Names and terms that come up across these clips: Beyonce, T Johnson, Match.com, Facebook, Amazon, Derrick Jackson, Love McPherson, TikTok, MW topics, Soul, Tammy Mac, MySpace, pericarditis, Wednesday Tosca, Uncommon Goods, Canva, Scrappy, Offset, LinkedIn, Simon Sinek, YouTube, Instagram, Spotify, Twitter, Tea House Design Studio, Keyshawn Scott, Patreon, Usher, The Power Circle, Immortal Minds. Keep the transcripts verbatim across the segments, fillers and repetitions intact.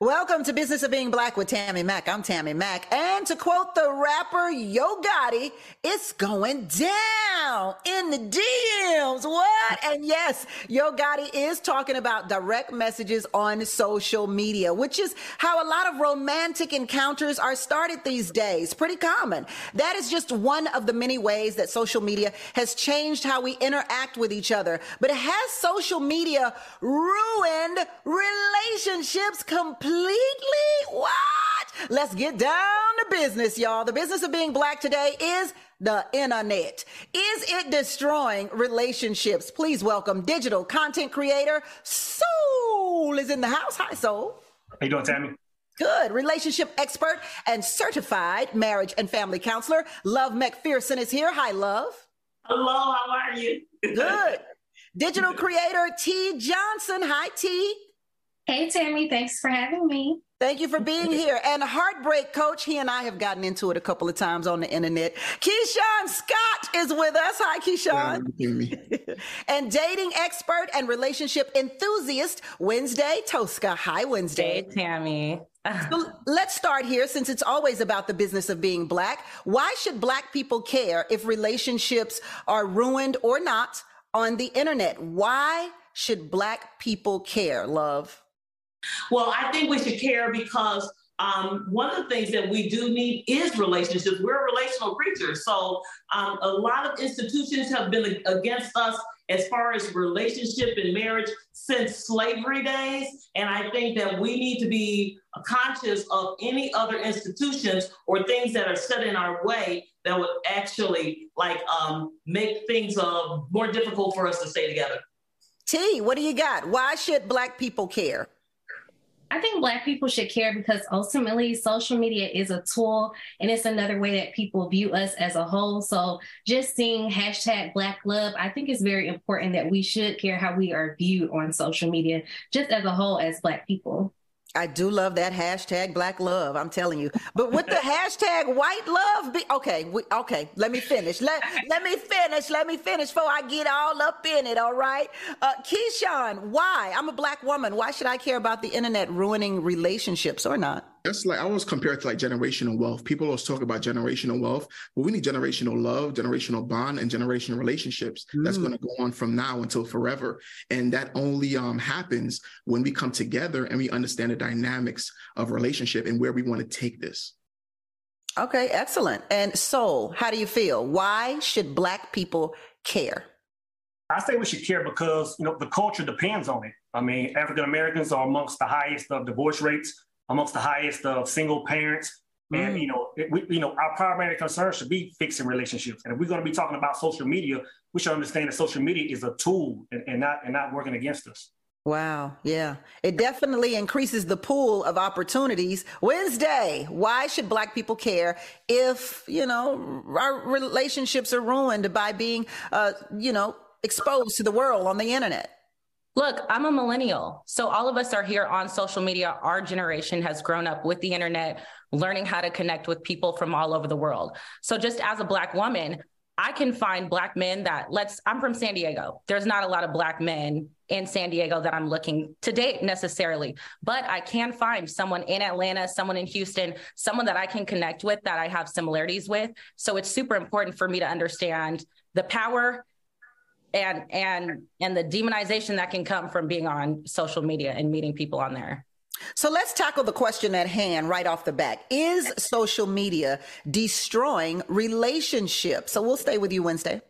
Welcome to Business of Being Black with Tammy Mac. I'm Tammy Mac. And to quote the rapper Yo Gotti, it's going down in the D Ms. What? And yes, Yo Gotti is talking about direct messages on social media, which is how a lot of romantic encounters are started these days. Pretty common. That is just one of the many ways that social media has changed how we interact with each other. But has social media ruined relationships completely? Completely what? Let's get down to business, y'all. The business of being black today is the internet. Is it destroying relationships? Please welcome digital content creator Soul is in the house. Hi, Soul. How you doing, Tammy? Good. Relationship expert and certified marriage and family counselor Love McPherson is here. Hi, Love. Hello. How are you? Good. Digital creator T Johnson. Hi, T. Hey, Tammy. Thanks for having me. Thank you for being here. And heartbreak coach, he and I have gotten into it a couple of times on the internet. Keyshawn Scott is with us. Hi, Keyshawn. And dating expert and relationship enthusiast, Wednesday Tosca. Hi, Wednesday. Hey, Tammy. So let's start here, since it's always about the business of being black. Why should black people care if relationships are ruined or not on the internet? Why should black people care, Love? Well, I think we should care because um, one of the things that we do need is relationships. We're relational creatures. So um, a lot of institutions have been against us as far as relationship and marriage since slavery days. And I think that we need to be conscious of any other institutions or things that are set in our way that would actually like um, make things uh, more difficult for us to stay together. T, what do you got? Why should black people care? I think Black people should care because ultimately social media is a tool and it's another way that people view us as a whole. So just seeing hashtag Black Love, I think it's very important that we should care how we are viewed on social media, just as a whole as Black people. I do love that hashtag Black Love, I'm telling you. But with the hashtag White Love, be- okay, we, okay, let me finish. Let, let me finish, let me finish before I get all up in it, all right? Uh, Keyshawn, why? I'm a Black woman. Why should I care about the internet ruining relationships or not? That's like, I always compare it to like generational wealth. People always talk about generational wealth, but we need generational love, generational bond, and generational relationships. Mm. That's going to go on from now until forever. And that only um, happens when we come together and we understand the dynamics of relationship and where we want to take this. Okay, excellent. And Soul, how do you feel? Why should Black people care? I say we should care because, you know, the culture depends on it. I mean, African-Americans are amongst the highest of divorce rates, amongst the highest of single parents. And, you know, we, you know, our primary concern should be fixing relationships. And if we're going to be talking about social media, we should understand that social media is a tool and, and not and not working against us. Wow. Yeah, it definitely increases the pool of opportunities. Wednesday, why should Black people care if, you know, our relationships are ruined by being, uh, you know, exposed to the world on the internet? Look, I'm a millennial. So all of us are here on social media. Our generation has grown up with the internet, learning how to connect with people from all over the world. So just as a Black woman, I can find Black men that let's, I'm from San Diego. There's not a lot of Black men in San Diego that I'm looking to date necessarily, but I can find someone in Atlanta, someone in Houston, someone that I can connect with that I have similarities with. So it's super important for me to understand the power and and and the demonization that can come from being on social media and meeting people on there. So let's tackle the question at hand right off the bat. Is social media destroying relationships? So we'll stay with you, Wednesday.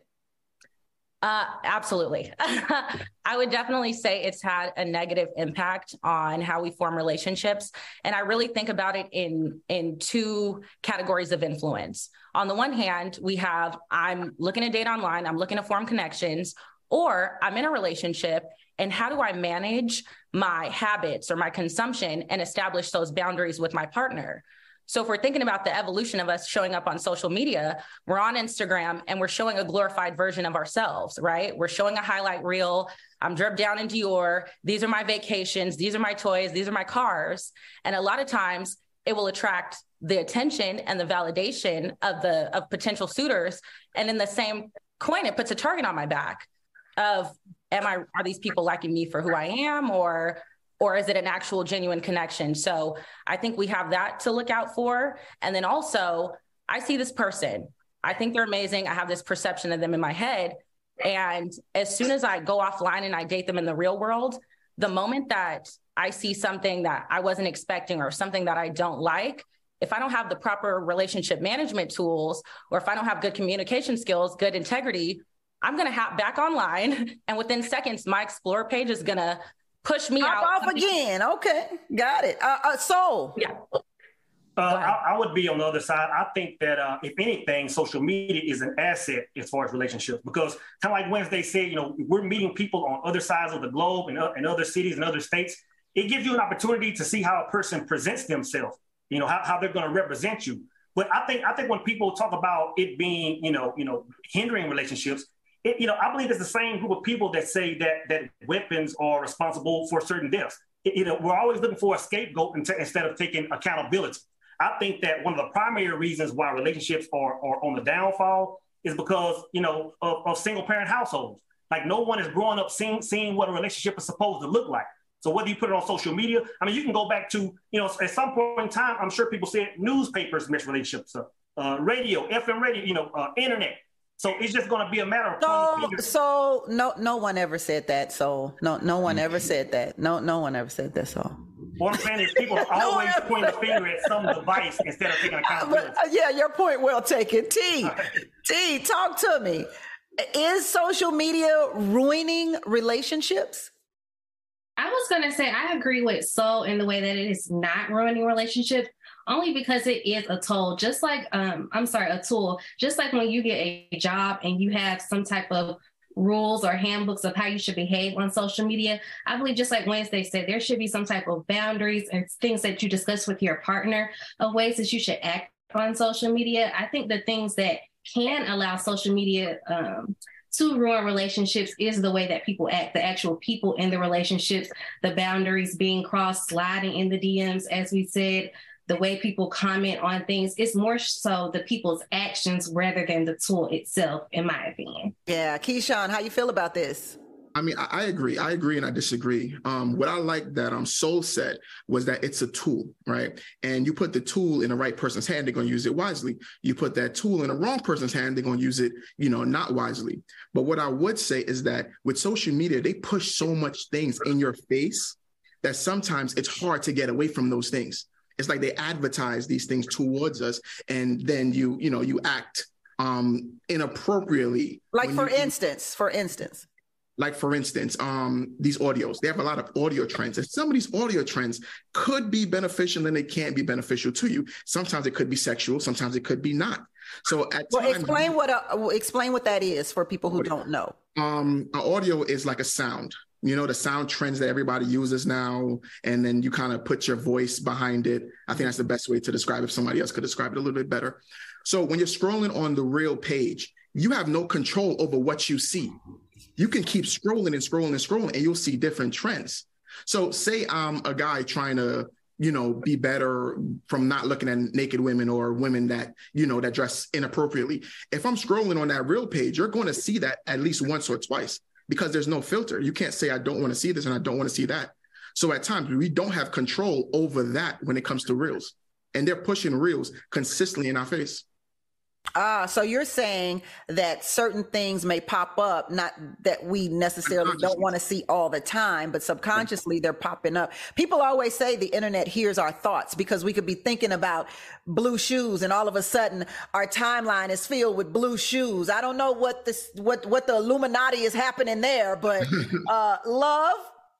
Uh, absolutely. I would definitely say it's had a negative impact on how we form relationships. And I really think about it in, in two categories of influence. On the one hand, we have, I'm looking to date online, I'm looking to form connections, or I'm in a relationship, and how do I manage my habits or my consumption and establish those boundaries with my partner? So if we're thinking about the evolution of us showing up on social media, we're on Instagram and we're showing a glorified version of ourselves, right? We're showing a highlight reel. I'm dripped down in Dior. These are my vacations. These are my toys. These are my cars. And a lot of times it will attract the attention and the validation of the of potential suitors. And in the same coin, it puts a target on my back of, am I, are these people liking me for who I am, or Or is it an actual genuine connection? So I think we have that to look out for. And then also, I see this person, I think they're amazing, I have this perception of them in my head. And as soon as I go offline and I date them in the real world, the moment that I see something that I wasn't expecting or something that I don't like, if I don't have the proper relationship management tools, or if I don't have good communication skills, good integrity, I'm going to hop back online. And within seconds, my Explore page is going to push me Hop out. off again. Okay. Got it. Uh, uh, Soul. Yeah. Uh, I, I would be on the other side. I think that uh, if anything, social media is an asset as far as relationships, because kind of like Wednesday said, you know, we're meeting people on other sides of the globe and, uh, and other cities and other states. It gives you an opportunity to see how a person presents themselves, you know, how, how they're going to represent you. But I think, I think when people talk about it being, you know, you know, hindering relationships, It, you know, I believe it's the same group of people that say that that weapons are responsible for certain deaths. It, you know, we're always looking for a scapegoat instead of taking accountability. I think that one of the primary reasons why relationships are, are on the downfall is because, you know, of, of single-parent households. Like, no one is growing up seeing, seeing what a relationship is supposed to look like. So whether you put it on social media, I mean, you can go back to, you know, at some point in time, I'm sure people said newspapers mess relationships up, uh, radio, F M radio, you know, uh, internet. So it's just going to be a matter of so, so no no one ever said that. So no no one ever said that. No no one ever said that. So what I'm saying is people are no always pointing the finger at some device instead of taking accountability. Uh, but, uh, yeah, your point well taken. T T, talk to me. Is social media ruining relationships? I was going to say I agree with Soul in the way that it is not ruining relationships. Only because it is a tool, just like, um, I'm sorry, a tool, just like when you get a job and you have some type of rules or handbooks of how you should behave on social media. I believe just like Wednesday said, there should be some type of boundaries and things that you discuss with your partner of ways that you should act on social media. I think the things that can allow social media um, to ruin relationships is the way that people act, the actual people in the relationships, the boundaries being crossed, sliding in the D Ms, as we said, the way people comment on things. It's more so the people's actions rather than the tool itself, in my opinion. Yeah. Keyshawn, how you feel about this? I mean, I, I agree. I agree and I disagree. Um, what I like that um, Soul said was that it's a tool, right? And you put the tool in the right person's hand, they're going to use it wisely. You put that tool in the wrong person's hand, they're going to use it, you know, not wisely. But what I would say is that with social media, they push so much things in your face that sometimes it's hard to get away from those things. It's like they advertise these things towards us, and then you, you know, you act um, inappropriately. Like for you, instance, for instance. Like for instance, um, these audios, they have a lot of audio trends, and some of these audio trends could be beneficial and they can't be beneficial to you. Sometimes it could be sexual, sometimes it could be not. So at well, time, explain what a, explain what that is for people who don't know. Um, audio is like a sound. You know, the sound trends that everybody uses now, and then you kind of put your voice behind it. I think that's the best way to describe it, if somebody else could describe it a little bit better. So when you're scrolling on the real page, you have no control over what you see. You can keep scrolling and scrolling and scrolling, and you'll see different trends. So say I'm a guy trying to, you know, be better from not looking at naked women or women that, you know, that dress inappropriately. If I'm scrolling on that real page, you're going to see that at least once or twice, because there's no filter. You can't say, I don't want to see this and I don't want to see that. So at times we don't have control over that when it comes to reels, and they're pushing reels consistently in our face. Ah, so you're saying that certain things may pop up, not that we necessarily don't want to see all the time, but subconsciously they're popping up. People always say the internet hears our thoughts, because we could be thinking about blue shoes and all of a sudden our timeline is filled with blue shoes. I don't know what this, what, what the Illuminati is happening there, but uh, love,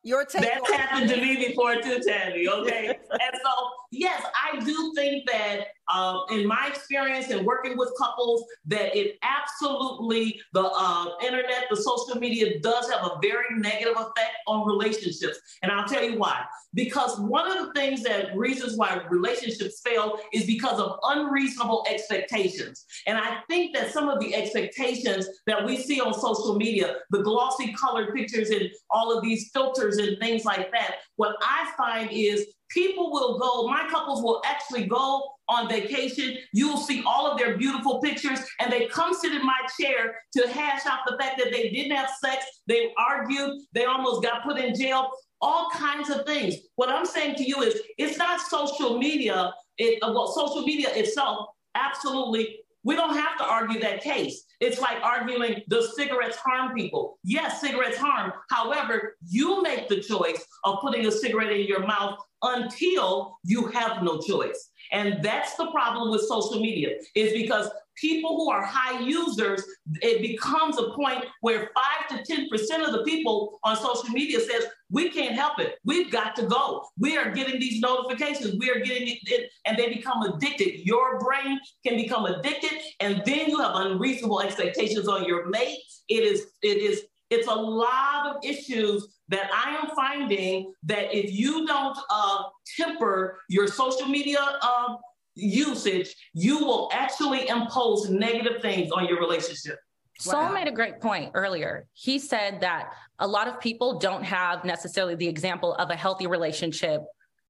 your take. That's on- happened to me before too, Tammy, okay? And so, yes, I do think that um, in my experience and working with couples, that it absolutely, the uh, internet, the social media does have a very negative effect on relationships. And I'll tell you why. Because one of the things that reasons why relationships fail is because of unreasonable expectations. And I think that some of the expectations that we see on social media, the glossy colored pictures and all of these filters and things like that, what I find is people will go, my couples will actually go on vacation. You'll see all of their beautiful pictures, and they come sit in my chair to hash out the fact that they didn't have sex, they argued, they almost got put in jail, all kinds of things. What I'm saying to you is, it's not social media, it, well, social media itself, absolutely, we don't have to argue that case. It's like arguing, does cigarettes harm people? Yes, cigarettes harm. However, you make the choice of putting a cigarette in your mouth until you have no choice. And that's the problem with social media, is because people who are high users, it becomes a point where five to ten percent of the people on social media says, we can't help it. We've got to go. We are getting these notifications. We are getting it, and they become addicted. Your brain can become addicted, and then you have unreasonable expectations on your mate. It is, it is, it's a lot of issues that I am finding, that if you don't uh, temper your social media uh, usage, you will actually impose negative things on your relationship. Wow. Soul made a great point earlier. He said that a lot of people don't have necessarily the example of a healthy relationship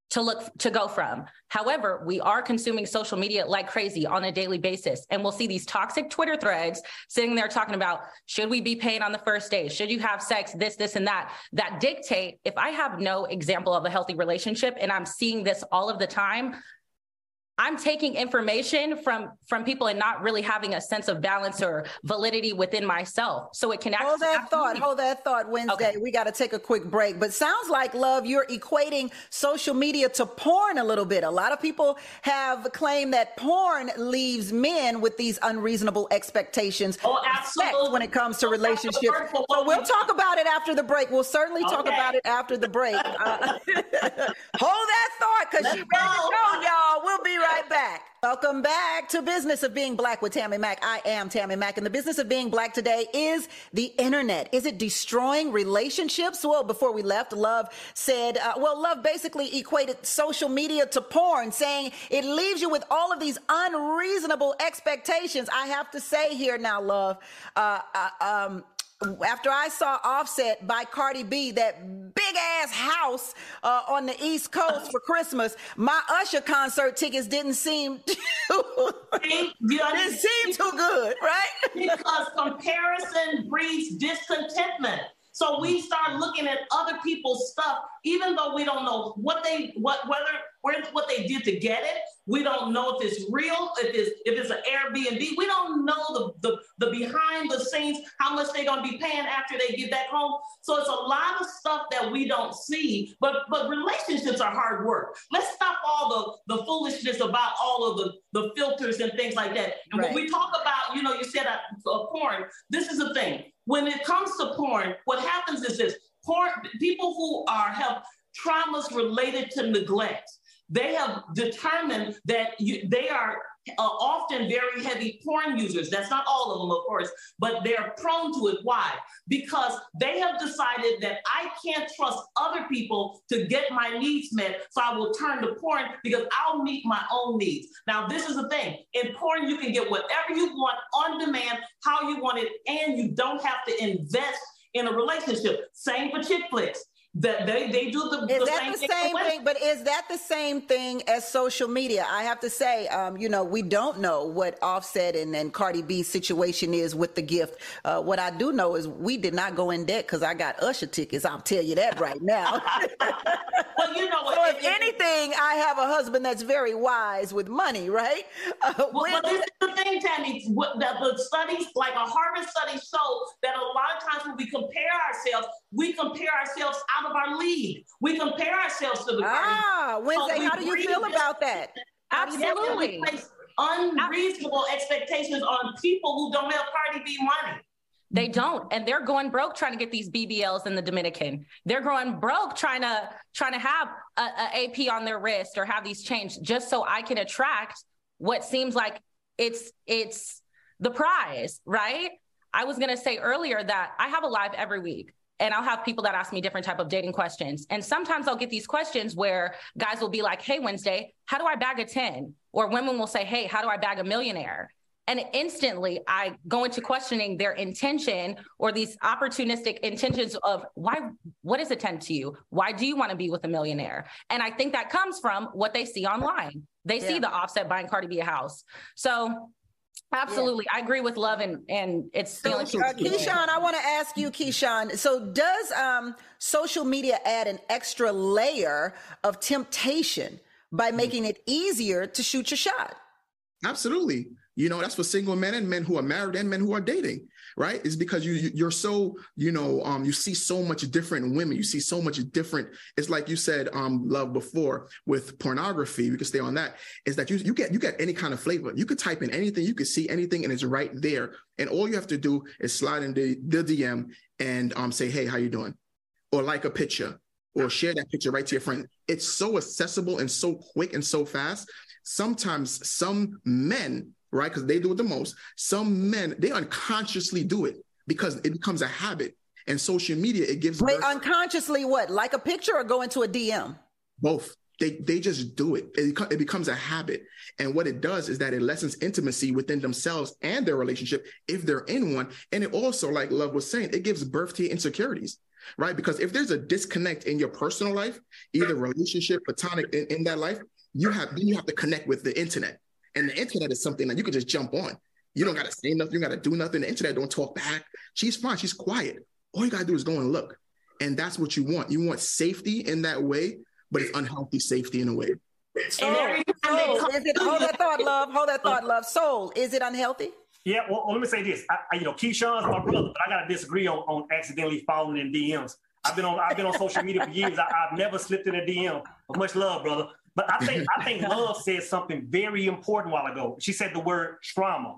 to look, to go from. However, we are consuming social media like crazy on a daily basis. And we'll see these toxic Twitter threads sitting there talking about, should we be paying on the first date? Should you have sex? This, this, and that, that dictate. If I have no example of a healthy relationship and I'm seeing this all of the time, I'm taking information from, from people and not really having a sense of balance or validity within myself. So it can actually- Hold that thought, hold that thought, Wednesday. Okay. We got to take a quick break. But sounds like, Love, you're equating social media to porn a little bit. A lot of people have claimed that porn leaves men with these unreasonable expectations oh, absolutely. when it comes to relationships. So we'll talk about it after the break. We'll certainly talk okay. about it after the break. Uh, hold that thought, because she ready to go, y'all. We'll be right back. Welcome back to Business of Being Black with Tammy Mac. I am Tammy Mac, and the business of being black today is the internet. Is it destroying relationships? Well, before we left, Love said, uh, well, Love basically equated social media to porn, saying it leaves you with all of these unreasonable expectations. I have to say here now, Love, uh, uh, um, after I saw Offset by Cardi B, that big ass house uh, on the East Coast for Christmas, my Usher concert tickets didn't seem too, didn't seem too good, right? Because comparison breeds discontentment. So we start looking at other people's stuff, even though we don't know what they, what, whether, where, what they did to get it. We don't know if it's real, if it's, if it's an Airbnb. We don't know the, the, the behind the scenes, how much they're going to be paying after they get back home. So it's a lot of stuff that we don't see, but, but relationships are hard work. Let's stop all the, the foolishness about all of the, the filters and things like that. And right. when we talk about, you know, you said uh, uh, porn, this is the thing. When it comes to porn, what happens is this: porn, people who are have traumas related to neglect, they have determined that you, they are uh, often very heavy porn users. That's not all of them, of course, but they're prone to it. Why? Because they have decided that I can't trust other people to get my needs met, so I will turn to porn because I'll meet my own needs. Now, this is the thing. In porn, you can get whatever you want on demand, how you want it, and you don't have to invest in a relationship. Same for chick flicks. That they, they do the, the same, the same thing, thing, but is that the same thing as social media? I have to say, um, you know, we don't know what Offset and, and Cardi B's situation is with the gift. Uh, what I do know is we did not go in debt because I got Usher tickets. I'll tell you that right now. Well, you know what? So if it, anything, it, I have a husband that's very wise with money, right? Uh, well, when, well, this is the thing, Tammy. What the, the studies, like a Harvard study, show that a lot of times when we compare ourselves, we compare ourselves out of our league. We compare ourselves to the ah, party. Wednesday, so how do you feel about that? Absolutely. Unreasonable I, expectations on people who don't have Cardi B money. They don't, and they're going broke trying to get these B B Ls in the Dominican. They're going broke trying to trying to have a, a AP on their wrist or have these changed just so I can attract what seems like it's it's the prize, right? I was gonna say earlier that I have a live every week, and I'll have people that ask me different type of dating questions, and sometimes I'll get these questions where guys will be like, "Hey, Wednesday, how do I bag a ten?" Or women will say, "Hey, how do I bag a millionaire?" And instantly I go into questioning their intention or these opportunistic intentions of why, what is a ten to you? Why do you want to be with a millionaire? And I think that comes from what they see online. They yeah. see the Offset buying Cardi B a house. So absolutely. Yeah. I agree with Love and, and it's feeling so, uh, Keyshawn, I want to ask you, Keyshawn. So does um, social media add an extra layer of temptation by making it easier to shoot your shot? Absolutely. You know, that's for single men and men who are married and men who are dating, right? It's because you, you're so, you know, um, you see so much different women. You see so much different. It's like you said, um, Love, before with pornography, we could stay on that, is that you, you get, you get any kind of flavor. You could type in anything, you could see anything, and it's right there. And all you have to do is slide in the, the D M and um, say, hey, how you doing? Or like a picture or share that picture right to your friend. It's so accessible and so quick and so fast. Sometimes some men, right? Because they do it the most. Some men, they unconsciously do it because it becomes a habit. And social media, it gives... Wait, birth. Unconsciously what? Like a picture or go into a D M? Both. They they just do it. it. It becomes a habit. And what it does is that it lessens intimacy within themselves and their relationship if they're in one. And it also, like Love was saying, it gives birth to insecurities, right? Because if there's a disconnect in your personal life, either relationship, platonic, in, in that life, you have then you have to connect with the internet. And the internet is something that you can just jump on. You don't got to say nothing. You got to do nothing. The internet don't talk back. She's fine. She's quiet. All you got to do is go and look. And that's what you want. You want safety in that way, but it's unhealthy safety in a way. So, and Soul, come- is it, hold that thought, Love. Hold that thought, Love. Soul, is it unhealthy? Yeah, well, let me say this. I, I, you know, Keyshawn's my brother, but I got to disagree on, on accidentally falling in D Ms. I've been on I've been on social media for years. I, I've never slipped in a D M. But much love, brother. But I think I think Love said something very important a while ago. She said the word trauma.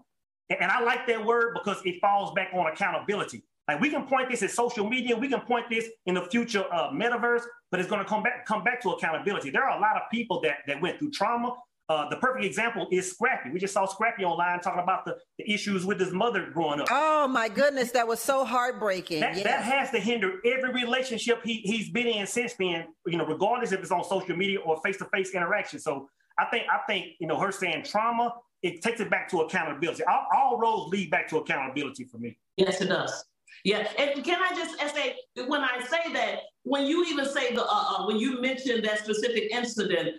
And I like that word because it falls back on accountability. Like, we can point this at social media, we can point this in the future uh, metaverse, but it's gonna come back come back to accountability. There are a lot of people that, that went through trauma. Uh, the perfect example is Scrappy. We just saw Scrappy online talking about the, the issues with his mother growing up. Oh my goodness, that was so heartbreaking. That, yes. that has to hinder every relationship he, he's been in since then, you know, regardless if it's on social media or face-to-face interaction. So I think, I think, you know, her saying trauma, it takes it back to accountability. All, all roads lead back to accountability for me. Yes, it does. Yeah, and can I just say, when I say that, when you even say the, uh, uh, when you mentioned that specific incident,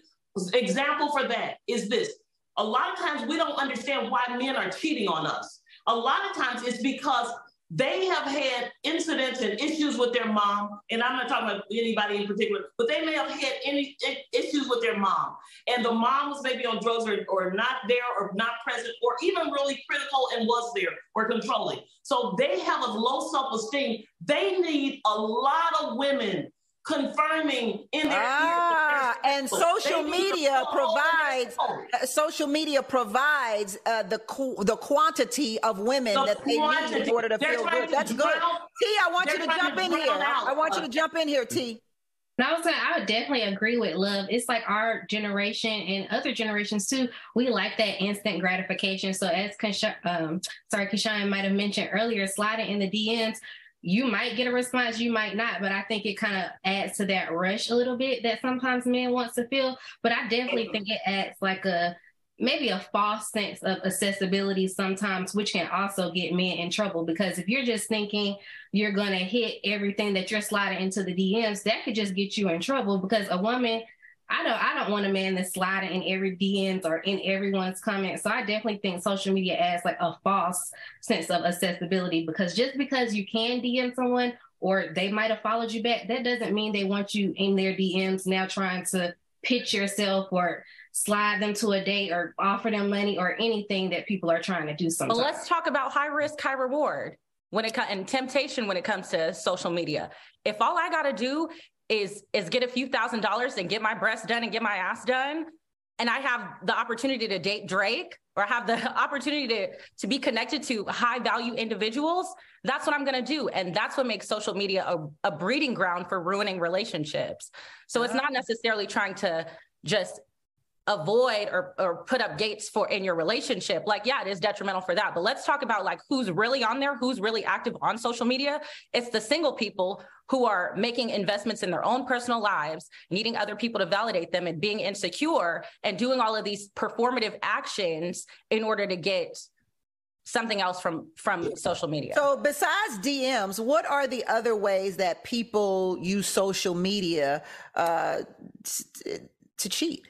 example for that is this. A lot of times we don't understand why men are cheating on us. A lot of times it's because they have had incidents and issues with their mom, and I'm not talking about anybody in particular, but they may have had any issues with their mom, and the mom was maybe on drugs or, or not there or not present or even really critical and was there or controlling. So they have a low self-esteem. They need a lot of women confirming in their ah, ears. And social media provides, uh, social media provides uh, the qu- the quantity of women the that they quantity. need in order to They're feel good. To That's drown. good. T, I want They're you to jump to in here. Out. I want you to jump in here, T. And I was saying, I would definitely agree with Love. It's like our generation and other generations too, we like that instant gratification. So as Kesha- um, sorry, Keyshawn might have mentioned earlier, sliding in the D Ms, you might get a response, you might not, but I think it kind of adds to that rush a little bit that sometimes men wants to feel. But I definitely think it adds like a, maybe a false sense of accessibility sometimes, which can also get men in trouble. Because if you're just thinking you're going to hit everything that you're sliding into the D Ms, that could just get you in trouble. Because a woman, I don't, I don't want a man that's sliding in every D Ms or in everyone's comments. So I definitely think social media adds like a false sense of accessibility, because just because you can D M someone or they might have followed you back. That doesn't mean they want you in their D Ms now trying to pitch yourself or slide them to a date or offer them money or anything that people are trying to do sometimes. Well, let's talk about high risk, high reward when it comes and temptation when it comes to social media. If all I got to do is, is get a few thousand dollars and get my breasts done and get my ass done, and I have the opportunity to date Drake or have the opportunity to, to be connected to high value individuals, that's what I'm going to do. And that's what makes social media a, a breeding ground for ruining relationships. So it's not necessarily trying to just avoid or, or put up gates for in your relationship. Like, yeah, it is detrimental for that. But let's talk about like who's really on there, who's really active on social media. It's the single people who are making investments in their own personal lives, needing other people to validate them and being insecure and doing all of these performative actions in order to get something else from, from social media. So besides D Ms, what are the other ways that people use social media uh, t- to cheat?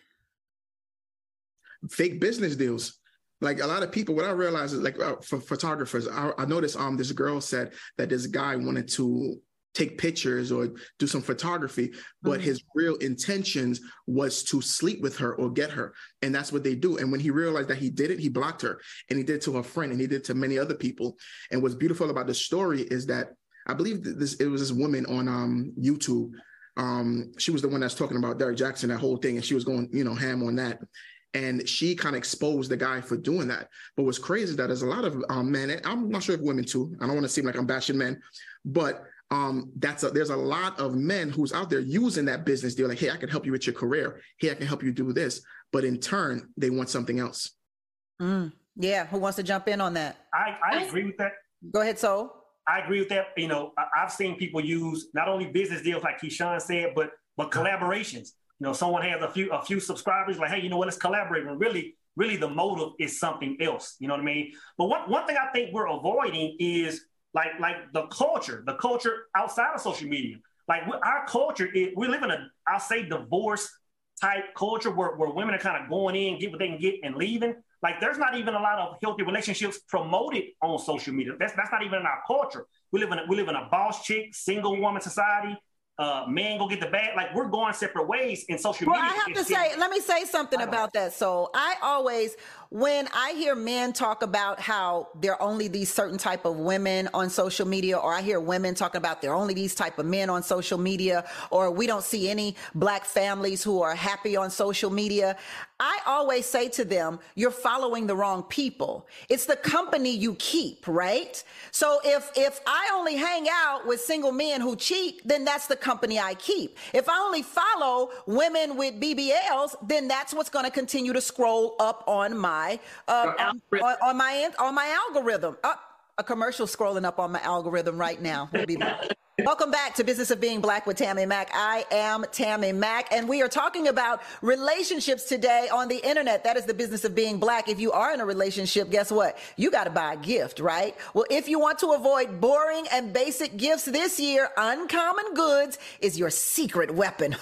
Fake business deals. Like a lot of people, what I realized is like uh, for photographers, I, I noticed um this girl said that this guy wanted to take pictures or do some photography, but mm-hmm. his real intentions was to sleep with her or get her. And that's what they do. And when he realized that he did it, he blocked her, and he did it to her friend, and he did it to many other people. And what's beautiful about the story is that I believe that this, it was this woman on um, YouTube. Um, she was the one that's talking about Derrick Jackson, that whole thing. And she was going, you know, ham on that. And she kind of exposed the guy for doing that. But what's crazy is that there's a lot of um, men, I'm not sure if women too, I don't want to seem like I'm bashing men, but um, that's a, there's a lot of men who's out there using that business deal. Like, hey, I can help you with your career. Hey, I can help you do this. But in turn, they want something else. Mm, yeah. Who wants to jump in on that? I, I agree with that. Go ahead, Soul. I agree with that. You know, I've seen people use not only business deals like Keyshawn said, but but collaborations. You know, someone has a few a few subscribers, like, hey, you know what, let's collaborate. And really, really the motive is something else. You know what I mean? But one, one thing I think we're avoiding is like like the culture, the culture outside of social media. Like our culture, is, we live in a, I'll say, divorce type culture where, where women are kind of going in, get what they can get and leaving. Like there's not even a lot of healthy relationships promoted on social media. That's that's not even in our culture. We live in a, we live in a boss chick, single woman society. Uh, man, go get the bag. Like we're going separate ways in social well, media. Well, I have to say, let me say something about that. So I always, when I hear men talk about how they're only these certain type of women on social media, or I hear women talking about they're only these type of men on social media, or we don't see any black families who are happy on social media, I always say to them, you're following the wrong people. It's the company you keep, right? So if, if I only hang out with single men who cheat, then that's the company I keep. If I only follow women with B B Ls, then that's what's going to continue to scroll up on my uh, on, on, on my on my algorithm. Oh, a commercial scrolling up on my algorithm right now. We'll be back. Welcome back to Business of Being Black with Tammy Mac. I am Tammy Mac, and we are talking about relationships today on the internet. That is the business of being black. If you are in a relationship, guess what? You got to buy a gift, right? Well, if you want to avoid boring and basic gifts this year, Uncommon Goods is your secret weapon.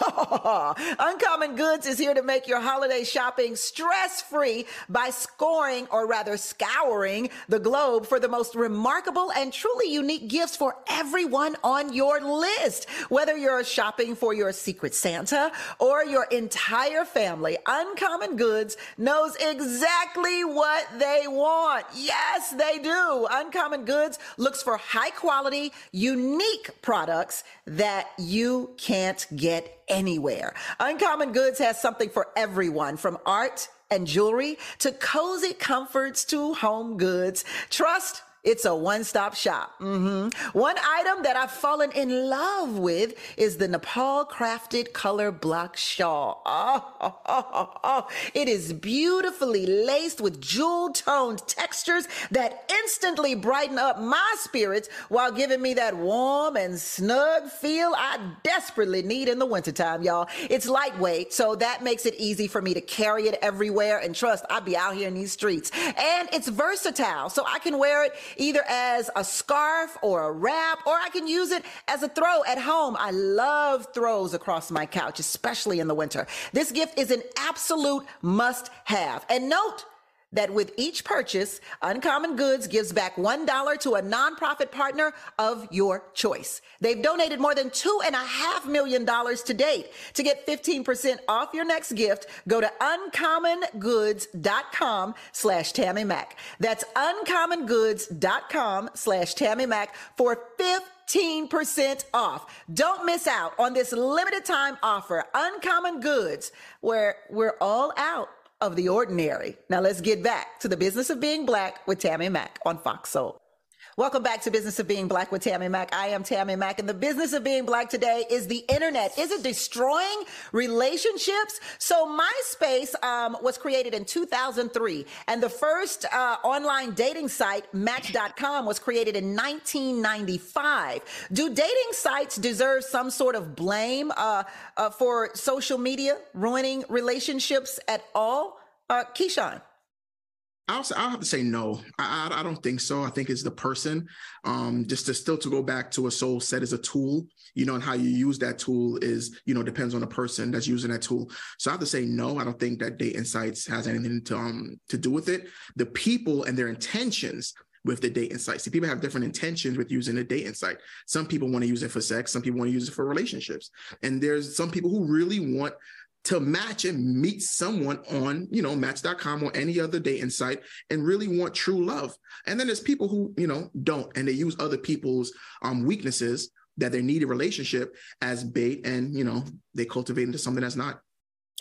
Uncommon Goods is here to make your holiday shopping stress-free by scoring, or rather scouring, the globe for the most remarkable and truly unique gifts for everyone on your list. Whether you're shopping for your secret Santa or your entire family, Uncommon Goods knows exactly what they want. Yes, they do. Uncommon Goods looks for high quality, unique products that you can't get anywhere. Uncommon Goods has something for everyone, from art and jewelry to cozy comforts to home goods. Trust it's a one-stop shop. Mm-hmm. One item that I've fallen in love with is the Nepal crafted color block shawl. Oh, oh, oh, oh. It is beautifully laced with jewel-toned textures that instantly brighten up my spirits while giving me that warm and snug feel I desperately need in the wintertime, y'all. It's lightweight, so that makes it easy for me to carry it everywhere. And trust, I'll be out here in these streets. And it's versatile, so I can wear it either as a scarf or a wrap, or I can use it as a throw at home. I love throws across my couch, especially in the winter. This gift is an absolute must have. And note that with each purchase, Uncommon Goods gives back one dollar to a nonprofit partner of your choice. They've donated more than two and a half million dollars to date. To get fifteen percent off your next gift, go to uncommon goods dot com slash Tammy Mac. That's uncommon goods dot com slash Tammy Mac for fifteen percent off. Don't miss out on this limited time offer, Uncommon Goods, where we're all out of the ordinary. Now let's get back to the business of being black with Tammy Mac on Fox Soul. Welcome back to Business of Being Black with Tammy Mac. I am Tammy Mac, and the business of being black today is the internet. Is it destroying relationships? So MySpace um, was created in two thousand three, and the first uh, online dating site, Match dot com, was created in nineteen ninety-five. Do dating sites deserve some sort of blame uh, uh, for social media ruining relationships at all? Uh, Keyshawn? I'll, I'll have to say no. I, I, I don't think so. I think it's the person. Um, just to still to go back to a soul set as a tool, you know, and how you use that tool is, you know, depends on the person that's using that tool. So I have to say no. I don't think that dating sites has anything to um to do with it. The people and their intentions with the dating site. See, people have different intentions with using the dating site. Some people want to use it for sex. Some people want to use it for relationships. And there's some people who really want to match and meet someone on, you know, Match dot com or any other dating site and really want true love. And then there's people who, you know, don't, and they use other people's um, weaknesses that they need a relationship as bait, and, you know, they cultivate into something that's not.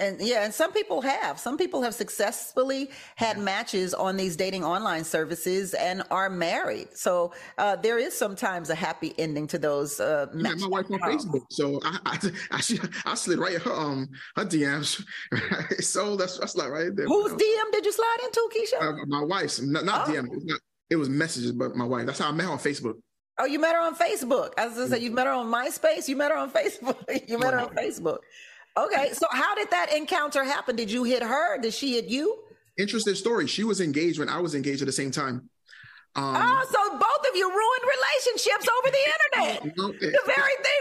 And yeah, and some people have. Some people have successfully had matches on these dating online services and are married. So uh, there is sometimes a happy ending to those uh, matches. Yeah, my wife on Facebook, so I I, I I slid right in her um her D Ms. Right? So that's that's like right there. Whose D M did you slide into, Keisha? Uh, my wife's, not, not oh. D M. It was, not, it was messages, but my wife. That's how I met her on Facebook. Oh, you met her on Facebook. I was gonna say you met her on MySpace. You met her on Facebook. You met her on Facebook. Okay, so how did that encounter happen? Did you hit her? Did she hit you? Interesting story. She was engaged when I was engaged at the same time. Um, oh, so both of you ruined relationships over the internet. Okay. The very thing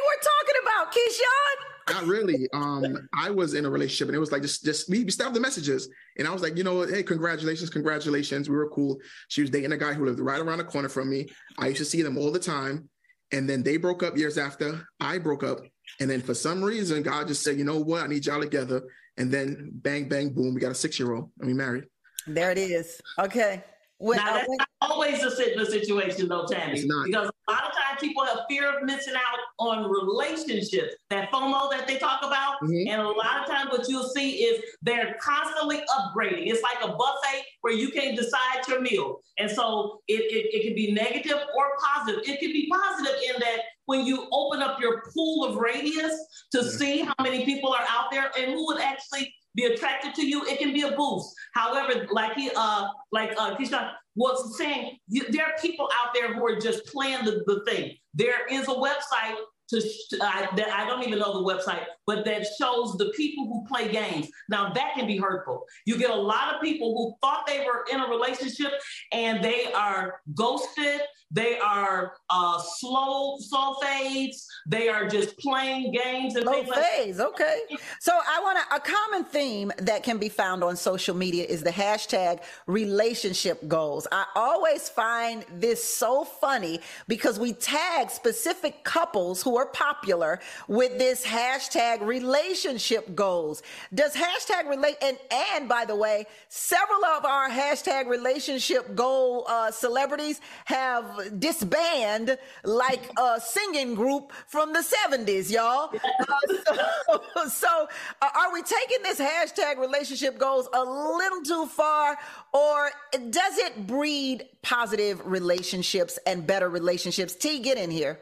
we're talking about, Keyshawn. Not really. Um, I was in a relationship, and it was like, just, just we stopped the messages. And I was like, you know, hey, congratulations, congratulations. We were cool. She was dating a guy who lived right around the corner from me. I used to see them all the time. And then they broke up years after I broke up. And then for some reason, God just said, you know what? I need y'all together. And then bang, bang, boom, we got a six-year-old and we married. There it is. Okay. When, now, that's when, not always a similar situation, though, Tammy. It's not. Because a lot of times people have fear of missing out on relationships, that FOMO that they talk about. Mm-hmm. And a lot of times what you'll see is they're constantly upgrading. It's like a buffet where you can decide your meal. And so it, it, it can be negative or positive. It can be positive in that when you open up your pool of radius to yeah. see how many people are out there and who would actually be attracted to you, it can be a boost. However, like he, uh, like uh, Keyshawn was saying, you, there are people out there who are just playing the, the thing. There is a website to sh- I, that I don't even know the website, but that shows the people who play games. Now that can be hurtful. You get a lot of people who thought they were in a relationship and they are ghosted. They are uh, slow, slow fades. They are just playing games. And slow fades, like- okay. So I want to, a common theme that can be found on social media is the hashtag relationship goals. I always find this so funny because we tag specific couples who are popular with this hashtag relationship goals. Does hashtag relate, and, and by the way, several of our hashtag relationship goal uh, celebrities have disband like a singing group from the seventies, y'all. Uh, so so uh, are we taking this hashtag relationship goals a little too far, or does it breed positive relationships and better relationships? T, get in here.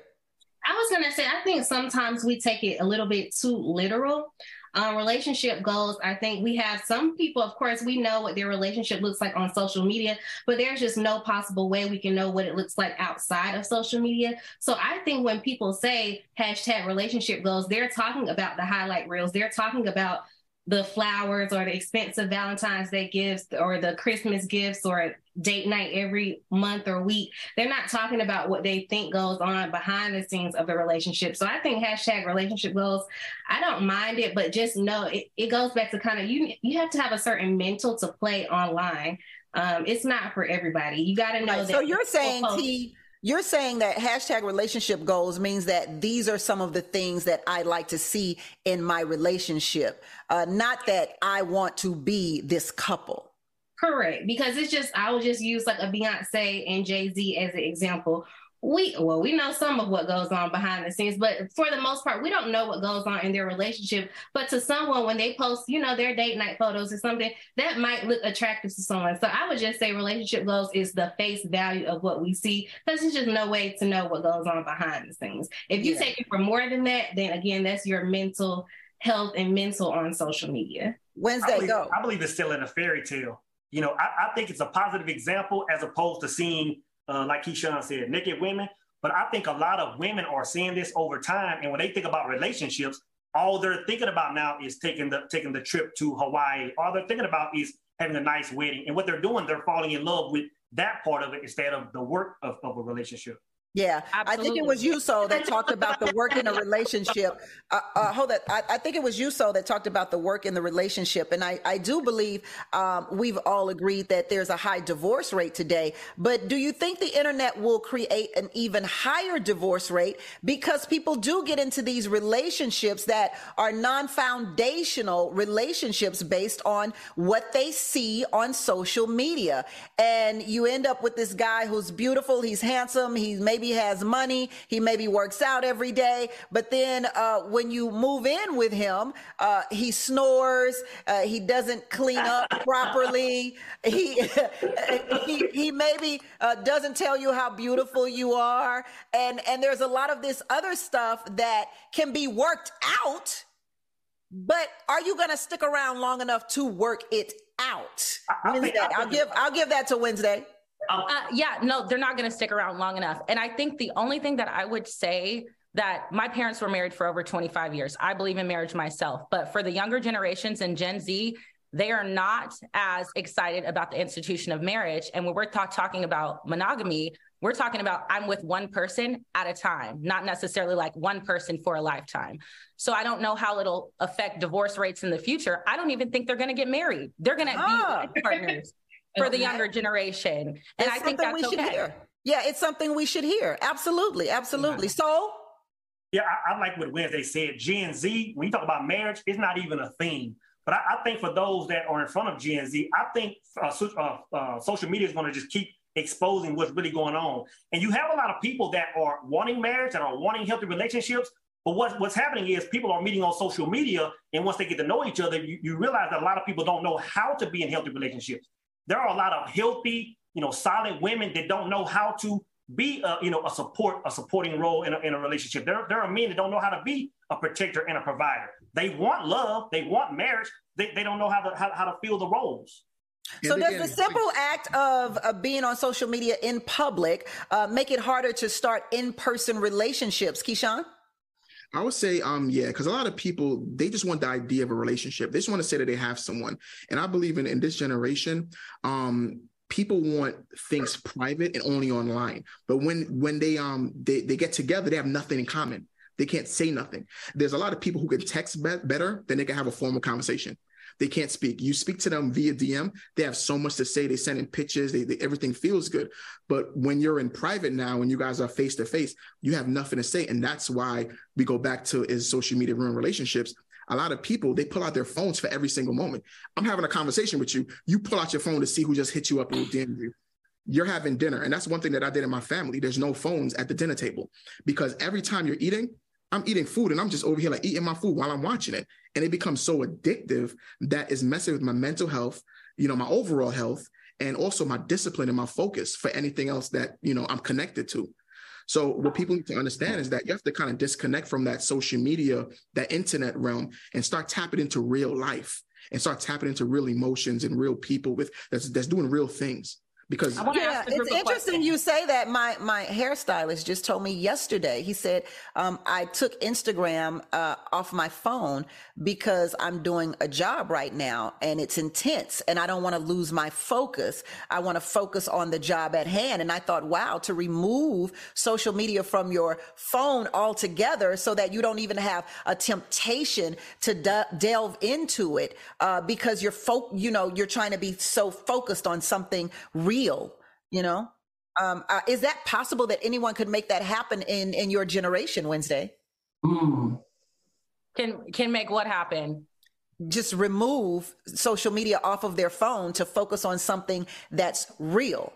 I was going to say, I think sometimes we take it a little bit too literal. Um, relationship goals, I think we have some people, of course, we know what their relationship looks like on social media, but there's just no possible way we can know what it looks like outside of social media. So I think when people say hashtag relationship goals, they're talking about the highlight reels. They're talking about the flowers or the expensive Valentine's Day gifts or the Christmas gifts or date night every month or week. They're not talking about what they think goes on behind the scenes of the relationship. So I think hashtag relationship goals, I don't mind it, but just know it, it goes back to kind of, you, you have to have a certain mental to play online. Um, it's not for everybody. You got to know right. that. So you're saying, T, you're saying that hashtag relationship goals means that these are some of the things that I like to see in my relationship, uh, not that I want to be this couple. Correct. Because it's just, I will just use like a Beyonce and Jay-Z as an example. We, well, we know some of what goes on behind the scenes, but for the most part, we don't know what goes on in their relationship. But to someone, when they post, you know, their date night photos or something, that might look attractive to someone. So I would just say relationship goals is the face value of what we see, because there's just no way to know what goes on behind the scenes. If you yeah. take it for more than that, then again, that's your mental health and mental on social media. Wednesday, I believe, go. I believe it's still in a fairy tale. You know, I, I think it's a positive example as opposed to seeing, uh, like Keyshawn said, naked women. But I think a lot of women are seeing this over time. And when they think about relationships, all they're thinking about now is taking the taking the trip to Hawaii. All they're thinking about is having a nice wedding. And what they're doing, they're falling in love with that part of it instead of the work of, of a relationship. Yeah, absolutely. I think it was you, Soul, that talked about the work in a relationship. Uh, uh, hold that. I, I think it was you, Soul, that talked about the work in the relationship. And I, I do believe um, we've all agreed that there's a high divorce rate today. But do you think the internet will create an even higher divorce rate because people do get into these relationships that are non-foundational relationships based on what they see on social media? And you end up with this guy who's beautiful, he's handsome, he's maybe He has money, he maybe works out every day, but then uh, when you move in with him, uh, he snores, uh, he doesn't clean up properly, he, he he maybe uh, doesn't tell you how beautiful you are, and and there's a lot of this other stuff that can be worked out, but are you going to stick around long enough to work it out? I, Wednesday, I, I, I'll give I'll give that to Wednesday. Um, uh, yeah, no, they're not going to stick around long enough. And I think the only thing that I would say that my parents were married for over twenty-five years. I believe in marriage myself, but for the younger generations and Gen Z, they are not as excited about the institution of marriage. And when we're ta- talking about monogamy, we're talking about I'm with one person at a time, not necessarily like one person for a lifetime. So I don't know how it'll affect divorce rates in the future. I don't even think they're going to get married. They're going to oh. be partners. For the younger generation. And it's I think that's we okay. should hear. Yeah, it's something we should hear. Absolutely, absolutely. Yeah. So? Yeah, I, I like what Wednesday said. Gen Z, when you talk about marriage, it's not even a thing. But I, I think for those that are in front of Gen Z, I think uh, so, uh, uh, social media is going to just keep exposing what's really going on. And you have a lot of people that are wanting marriage, that are wanting healthy relationships. But what, what's happening is people are meeting on social media. And once they get to know each other, you, you realize that a lot of people don't know how to be in healthy relationships. There are a lot of healthy, you know, solid women that don't know how to be, a, you know, a support, a supporting role in a, in a relationship. There, there are men that don't know how to be a protector and a provider. They want love, they want marriage, they, they don't know how to how, how to fill the roles. So does the simple act of uh, being on social media in public uh, make it harder to start in-person relationships, Keyshawn? I would say, um, yeah, because a lot of people, they just want the idea of a relationship. They just want to say that they have someone. And I believe in, in this generation, um, people want things private and only online. But when when they um they, they get together, they have nothing in common. They can't say nothing. There's a lot of people who can text be- better than they can have a formal conversation. They can't speak. You speak to them via D M. They have so much to say. They send in pictures. They, they, everything feels good. But when you're in private now, when you guys are face to face, you have nothing to say. And that's why we go back to is social media ruin relationships. A lot of people, they pull out their phones for every single moment. I'm having a conversation with you. You pull out your phone to see who just hit you up and D M you. You're having dinner. And that's one thing that I did in my family. There's no phones at the dinner table because every time you're eating, I'm eating food and I'm just over here like eating my food while I'm watching it. And it becomes so addictive that it's messing with my mental health, you know, my overall health, and also my discipline and my focus for anything else that, you know, I'm connected to. So what people need to understand is that you have to kind of disconnect from that social media, that internet realm, and start tapping into real life and start tapping into real emotions and real people with that's, that's doing real things. Because yeah, it's interesting question. You say that. My my hairstylist just told me yesterday. He said um, I took Instagram uh, off my phone because I'm doing a job right now and it's intense and I don't want to lose my focus. I want to focus on the job at hand. And I thought, wow, to remove social media from your phone altogether so that you don't even have a temptation to de- delve into it uh, because you're fo- you know you're trying to be so focused on something real. You know, um, uh, is that possible that anyone could make that happen in, in your generation, Wednesday? Mm. Can can make what happen? Just remove social media off of their phone to focus on something that's real.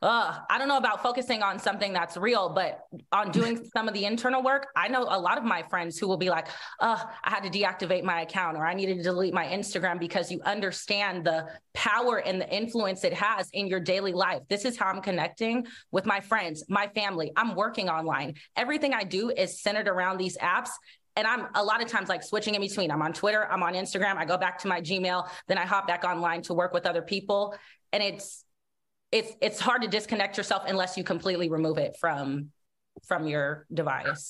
Uh, I don't know about focusing on something that's real, but on doing some of the internal work, I know a lot of my friends who will be like, uh, I had to deactivate my account or I needed to delete my Instagram because you understand the power and the influence it has in your daily life. This is how I'm connecting with my friends, my family. I'm working online. Everything I do is centered around these apps. And I'm a lot of times like switching in between. I'm on Twitter, I'm on Instagram, I go back to my Gmail, then I hop back online to work with other people. And it's, It's it's hard to disconnect yourself unless you completely remove it from from your device.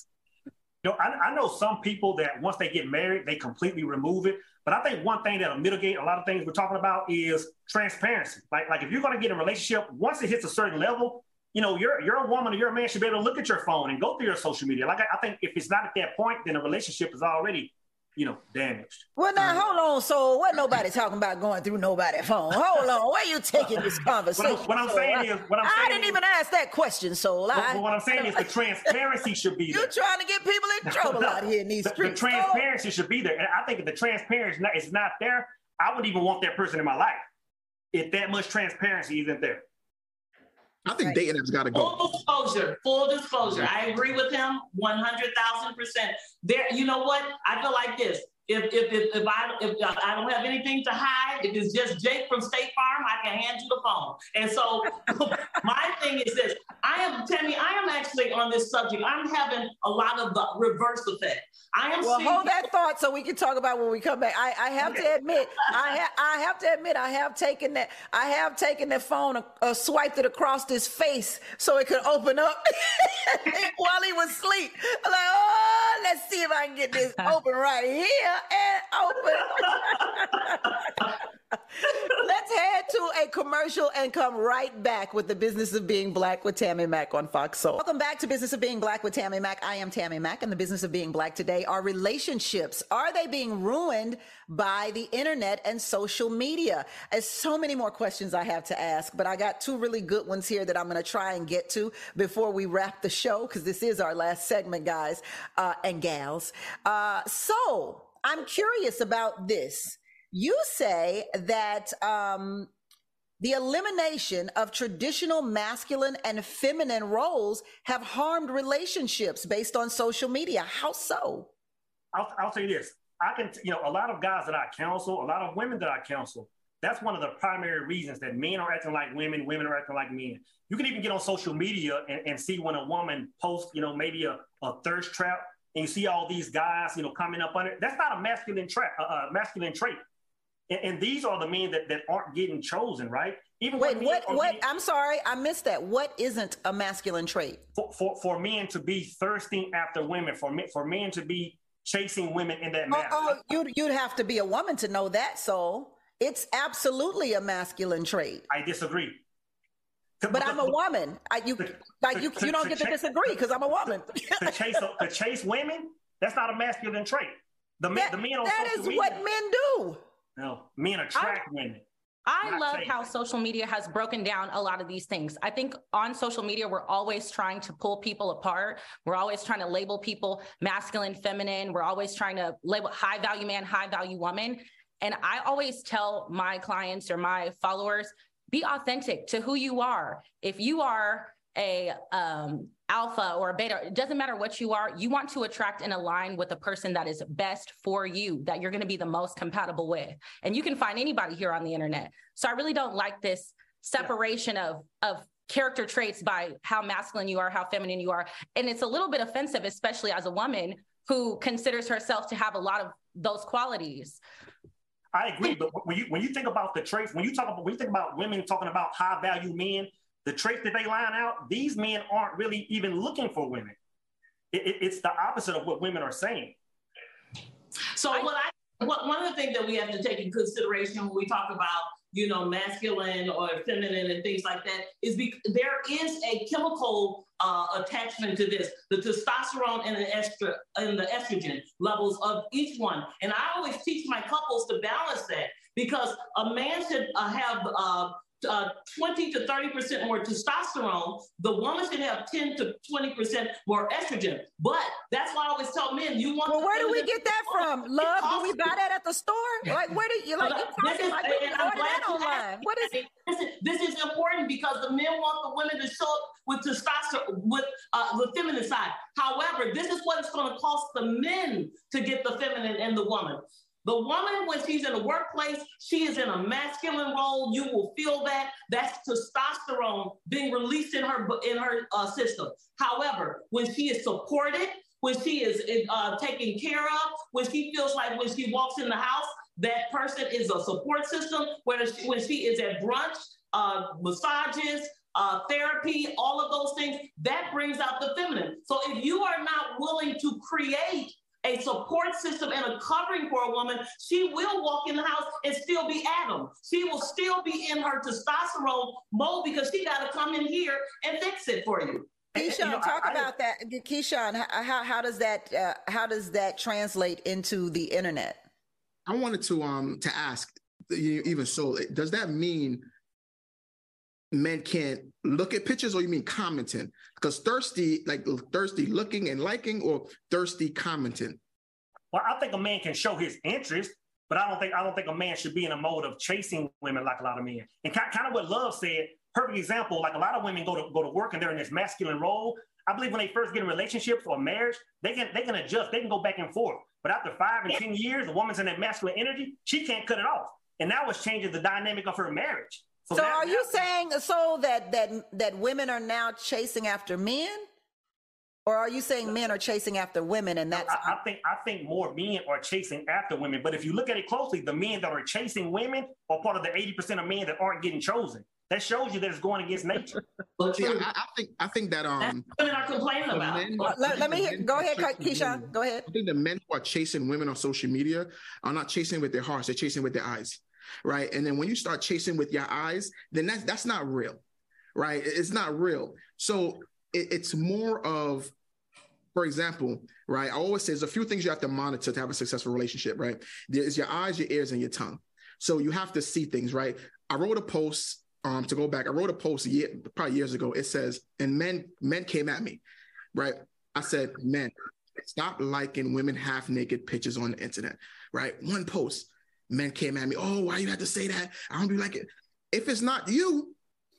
You know, I, I know some people that once they get married, they completely remove it. But I think one thing that'll mitigate a lot of things we're talking about is transparency. Like like if you're going to get in a relationship, once it hits a certain level, you know, you're you're a woman or you're a man should be able to look at your phone and go through your social media. Like I, I think if it's not at that point, then the relationship is already, you know, damaged. Well, now, hold on. So what nobody talking about going through nobody's phone? Hold on. Where you taking this conversation? What I'm, what I'm saying is... What I'm I saying didn't is, even ask that question, Soul. But, I, but what I'm saying is the transparency should be there. You're trying to get people in trouble out here in these the, streets. The transparency should be there. And I think if the transparency is not, is not there, I wouldn't even want that person in my life if that much transparency isn't there. I think right. dating has got to go. Full disclosure, full disclosure. I agree with him one hundred thousand percent. There, you know what? I feel like this. If if if, if I if I don't have anything to hide, if it's just Jake from State Farm, I can hand you the phone. And so my thing is this. I am, Tammy, I am actually on this subject. I'm having a lot of the reverse effect. I am well, seeing hold that thought so we can talk about when we come back. I, I have to admit, I ha- I have to admit, I have taken that, I have taken that phone, a, a swiped it across his face so it could open up while he was asleep. I'm like, oh, let's see if I can get this open right here and open. Let's head to a commercial and come right back with the Business of Being Black with Tammy Mac on Fox Soul. Welcome back to Business of Being Black with Tammy Mac. I am Tammy Mac, and the Business of Being Black today are relationships. Are they being ruined by the internet and social media? There's so many more questions I have to ask, but I got two really good ones here that I'm going to try and get to before we wrap the show, because this is our last segment, guys uh, and gals. Uh, so I'm curious about this. You say that um, the elimination of traditional masculine and feminine roles have harmed relationships based on social media. How so? I'll, I'll tell you this. I can, you know, a lot of guys that I counsel, a lot of women that I counsel, that's one of the primary reasons that men are acting like women, women are acting like men. You can even get on social media and, and see when a woman posts, you know, maybe a, a thirst trap, and you see all these guys, you know, coming up on it. That's not a masculine trap, a, a masculine trait. And, and these are the men that, that aren't getting chosen, right? Even Wait, what? What? Getting, I'm sorry, I missed that. What isn't a masculine trait? For for, for men to be thirsting after women, for men, for men to be chasing women in that manner. Oh, oh you'd, you'd have to be a woman to know that, Soul. It's absolutely a masculine trait. I disagree. But, but I'm a woman. I, you to, like to, you, to, you don't to get chase, to disagree because I'm a woman. To, to, chase, to chase women, that's not a masculine trait. The men, that, the men on that social is media, what men do. No, men attract I, women. I love saying. How social media has broken down a lot of these things. I think on social media, we're always trying to pull people apart. We're always trying to label people masculine, feminine. We're always trying to label high value man, high value woman. And I always tell my clients or my followers, be authentic to who you are. If you are a um, alpha or a beta, it doesn't matter what you are, you want to attract and align with the person that is best for you, that you're going to be the most compatible with. And you can find anybody here on the internet. So I really don't like this separation of, of character traits by how masculine you are, how feminine you are. And it's a little bit offensive, especially as a woman who considers herself to have a lot of those qualities. I agree, but when you when you think about the traits, when you talk about when you think about women talking about high value men, the traits that they line out, these men aren't really even looking for women. It, it, it's the opposite of what women are saying. So I, what I what, one of the things that we have to take in consideration when we talk about, you know, masculine or feminine and things like that is be, there is a chemical uh, attachment to this, the testosterone and the estra and the estrogen levels of each one. And I always teach my couples to balance that, because a man should uh, have uh, uh, twenty to thirty percent more testosterone. The woman should have ten to twenty percent more estrogen. But that's why I always tell men, you want. Well, where do we get that from? Love? Do we buy that at the store? Like, where do you like? This is, like, and I'm glad you asked. What is it? Listen, this is important because the men want the women to show up with testosterone, with uh, the feminine side. However, this is what it's going to cost the men to get the feminine and the woman. The woman, when she's in the workplace, she is in a masculine role. You will feel that. That's testosterone being released in her in her uh, system. However, when she is supported, when she is uh, taken care of, when she feels like when she walks in the house, that person is a support system. Whether she, when she is at brunch, uh, massages, uh, therapy, all of those things, that brings out the feminine. So if you are not willing to create a support system and a covering for a woman, she will walk in the house and still be Adam. She will still be in her testosterone mode because she got to come in here and fix it for you. Keyshawn, you know, talk I, about I, that. Keyshawn, how, how does that uh, how does that translate into the internet? I wanted to um to ask, even so, does that mean men can't look at pictures, or you mean commenting? Because thirsty, like thirsty looking and liking, or thirsty commenting? Well, I think a man can show his interest, but I don't think I don't think a man should be in a mode of chasing women like a lot of men. And kind of what Love said, perfect example, like a lot of women go to go to work and they're in this masculine role. I believe when they first get in relationships or marriage, they can they can adjust, they can go back and forth. But after five and ten years, a woman's in that masculine energy, she can't cut it off. And now it's changing the dynamic of her marriage. So, so are you saying so that that that women are now chasing after men, or are you saying men are chasing after women? And that's I, I think I think more men are chasing after women. But if you look at it closely, the men that are chasing women are part of the eighty percent of men that aren't getting chosen. That shows you that it's going against nature. See, I, I think I think that um. That's women are complaining about. Men, well, let, let me go ahead, Keyshawn. Go ahead. I think the men who are chasing women on social media are not chasing with their hearts; they're chasing with their eyes. Right. And then when you start chasing with your eyes, then that's, that's not real. Right. It's not real. So it, it's more of, for example, right. I always say there's a few things you have to monitor to have a successful relationship. Right. There's your eyes, your ears, and your tongue. So you have to see things. Right. I wrote a post um, to go back. I wrote a post year, probably years ago. It says, and men, men came at me. Right. I said, men, stop liking women half naked pictures on the internet. Right. One post. Men came at me. Oh, why you have to say that? I don't be like it. If it's not you,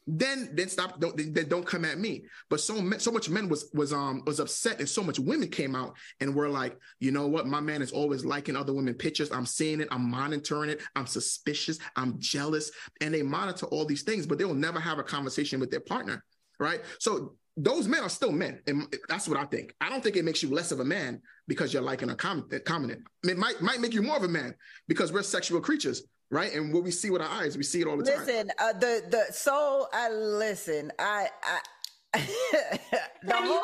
then then stop. Don't then don't come at me. But so so much men was was um was upset, and so much women came out and were like, you know what? My man is always liking other women pictures. I'm seeing it. I'm monitoring it. I'm suspicious. I'm jealous. And they monitor all these things, but they will never have a conversation with their partner, right? So those men are still men, and that's what I think. I don't think it makes you less of a man because you're liking a comment, commenting. It might might make you more of a man because we're sexual creatures, right? And what we see with our eyes, we see it all the time. Listen, uh, the the soul. I listen. I. I the whole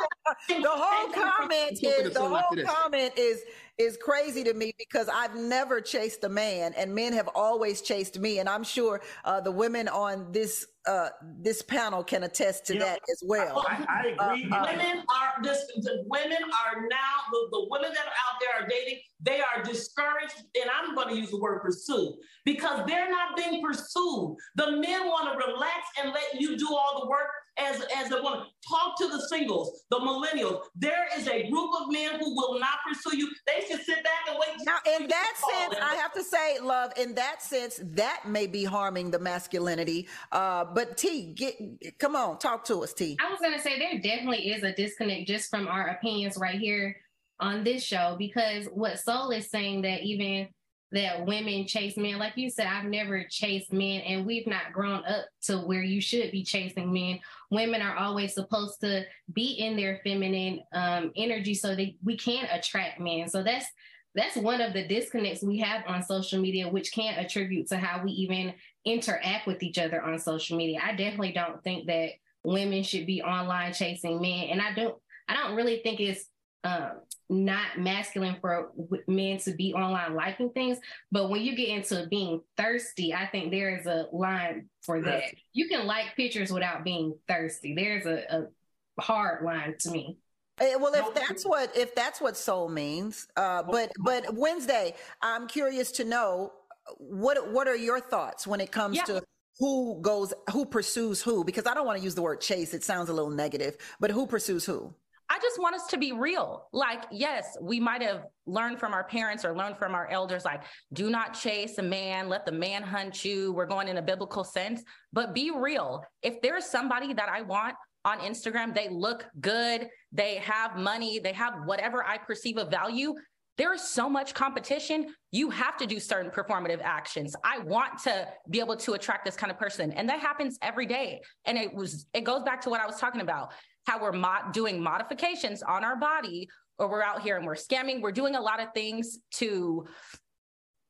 the whole comment is the whole comment is is crazy to me because I've never chased a man, and men have always chased me, and I'm sure uh, the women on this. Uh, this panel can attest to you that know, as well. I, I agree. Uh, women are this. The women are now the, the women that are out there are dating. They are discouraged, and I'm going to use the word pursue because they're not being pursued. The men want to relax and let you do all the work as as a woman. Talk to the singles, the millennials. There is a group of men who will not pursue you. They should sit back and wait. Now, in that sense, I have to say, Love. In that sense, that may be harming the masculinity. Uh, But T, get come on, talk to us, T. I was gonna say there definitely is a disconnect just from our opinions right here on this show because what Soul is saying that even that women chase men, like you said, I've never chased men, and we've not grown up to where you should be chasing men. Women are always supposed to be in their feminine um, energy so that we can attract men. So that's that's one of the disconnects we have on social media, which can attribute to how we even interact with each other on social media. I definitely don't think that women should be online chasing men. And I don't, I don't really think it's um, not masculine for men to be online liking things. But when you get into being thirsty, I think there is a line for that. You can like pictures without being thirsty. There's a, a hard line to me. Well, if that's what if that's what soul means, uh, but but Wednesday, I'm curious to know what what are your thoughts when it comes yeah. to who goes who pursues who? Because I don't want to use the word chase; it sounds a little negative. But who pursues who? I just want us to be real. Like, yes, we might have learned from our parents or learned from our elders, like, do not chase a man, let the man hunt you. We're going in a biblical sense, but be real. If there is somebody that I want on Instagram, they look good, they have money, they have whatever I perceive of value, there is so much competition. You have to do certain performative actions. I want to be able to attract this kind of person. And that happens every day. And it was, it goes back to what I was talking about, how we're mod- doing modifications on our body, or we're out here and we're scamming. We're doing a lot of things to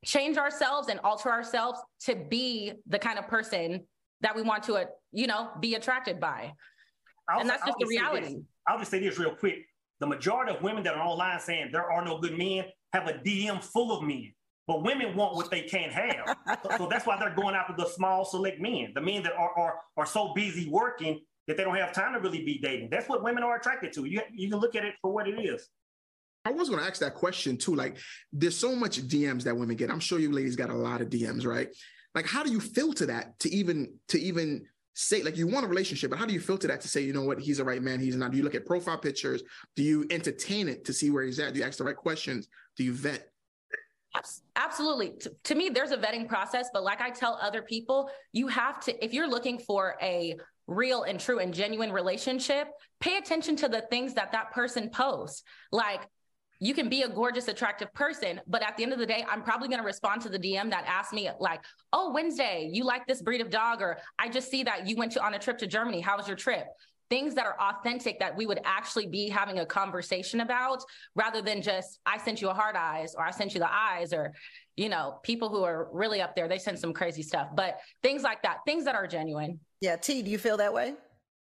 change ourselves and alter ourselves to be the kind of person that we want to, uh, you know, be attracted by. I'll, and that's just I'll the reality. I'll just say this real quick. The majority of women that are online saying there are no good men have a D M full of men, but women want what they can't have. so, so that's why they're going after the small select men, the men that are, are, are so busy working that they don't have time to really be dating. That's what women are attracted to. You, you can look at it for what it is. I was going to ask that question too. Like, there's so much D Ms that women get. I'm sure you ladies got a lot of D Ms, right? Like, how do you filter that to even, to even, say, like, you want a relationship, but how do you filter that to say, you know what, he's the right man, he's not? Do you look at profile pictures? Do you entertain it to see where he's at? Do you ask the right questions? Do you vet? Absolutely. To, to me, there's a vetting process, but like I tell other people, you have to, if you're looking for a real and true and genuine relationship, pay attention to the things that that person posts. Like, you can be a gorgeous, attractive person, but at the end of the day, I'm probably going to respond to the D M that asked me like, oh, Wednesday, you like this breed of dog, or I just see that you went to on a trip to Germany. How was your trip? Things that are authentic that we would actually be having a conversation about, rather than just, I sent you a hard eyes, or I sent you the eyes, or, you know, people who are really up there, they send some crazy stuff, but things like that, things that are genuine. Yeah. T, do you feel that way?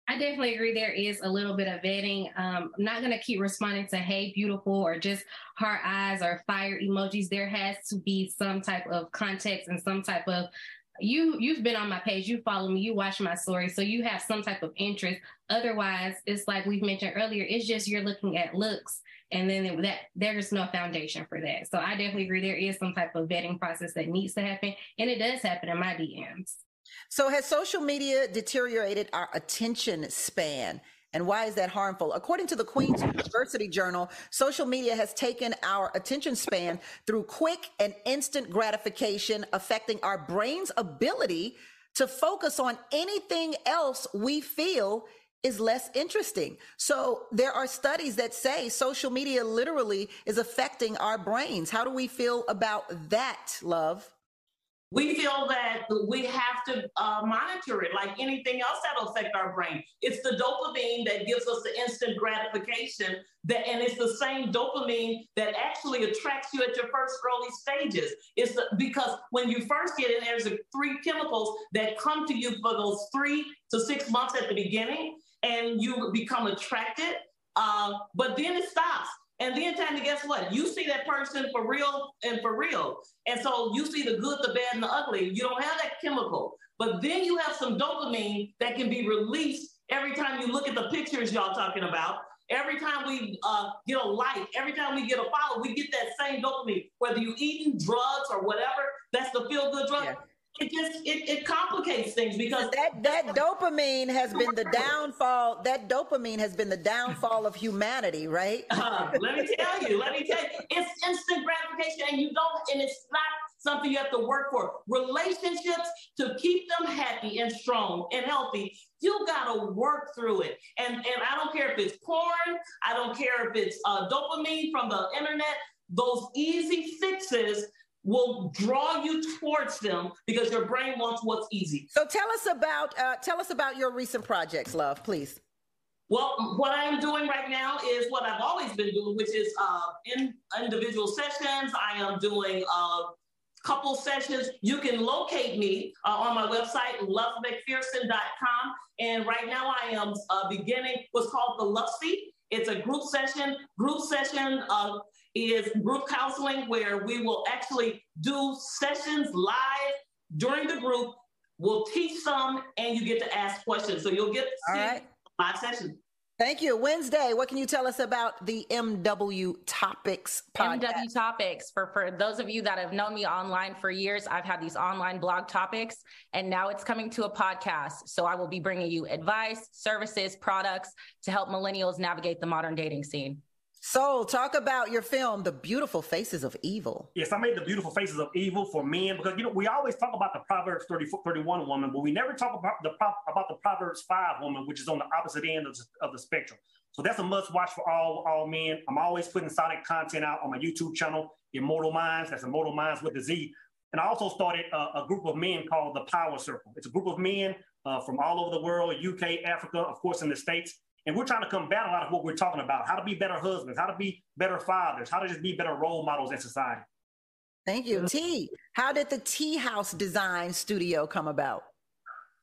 I definitely agree. There is a little bit of vetting. Um, I'm not going to keep responding to, hey, beautiful, or just heart eyes or fire emojis. There has to be some type of context and some type of, you, you've been on my page, you follow me, you watch my story, so you have some type of interest. Otherwise, it's like we've mentioned earlier, it's just you're looking at looks, and then that there's no foundation for that. So I definitely agree. There is some type of vetting process that needs to happen, and it does happen in my D Ms. So has social media deteriorated our attention span, and why is that harmful? According to the Queen's University Journal, social media has taken our attention span through quick and instant gratification, affecting our brain's ability to focus on anything else we feel is less interesting. So there are studies that say social media literally is affecting our brains. How do we feel about that, love? We feel that we have to uh, monitor it like anything else that'll affect our brain. It's the dopamine that gives us the instant gratification, that, and it's the same dopamine that actually attracts you at your first early stages. It's the, because when you first get in, there's a three chemicals that come to you for those three to six months at the beginning, and you become attracted, uh, but then it stops. And then time to guess what? You see that person for real and for real. And so you see the good, the bad, and the ugly. You don't have that chemical. But then you have some dopamine that can be released every time you look at the pictures y'all talking about. Every time we uh, get a like, every time we get a follow, we get that same dopamine. Whether you're eating drugs or whatever, that's the feel-good drug. Yeah. It just, it, it complicates things because that, that dopamine has been the downfall. That dopamine has been the downfall of humanity, right? Uh, let me tell you, let me tell you, it's instant gratification, and you don't, and it's not something you have to work for. Relationships, to keep them happy and strong and healthy, you gotta work through it. And, and I don't care if it's porn, I don't care if it's uh, dopamine from the internet, those easy fixes will draw you towards them because your brain wants what's easy. So tell us about uh, tell us about your recent projects, love, please. Well, what I'm doing right now is what I've always been doing, which is uh, in individual sessions. I am doing uh, couple sessions. You can locate me uh, on my website, love mcpherson dot com. And right now I am uh, beginning what's called the Love Seat. It's a group session. Group session uh, is group counseling where we will actually do sessions live during the group. We'll teach some and you get to ask questions. So you'll get to see All right. live sessions. Thank you. Wednesday, what can you tell us about the M W Topics podcast? M W Topics, for, for those of you that have known me online for years, I've had these online blog topics, and now it's coming to a podcast. So I will be bringing you advice, services, products to help millennials navigate the modern dating scene. Soul, talk about your film, The Beautiful Faces of Evil. Yes, I made The Beautiful Faces of Evil for men because, you know, we always talk about the Proverbs thirty-one woman, but we never talk about the about the Proverbs five woman, which is on the opposite end of the, of the spectrum. So that's a must watch for all, all men. I'm always putting solid content out on my YouTube channel, Immortal Minds. That's Immortal Minds with a Z. And I also started a, a group of men called The Power Circle. It's a group of men uh, from all over the world, U K, Africa, of course, in the States. And we're trying to combat a lot of what we're talking about, how to be better husbands, how to be better fathers, how to just be better role models in society. Thank you. T, how did the Tea House Design Studio come about?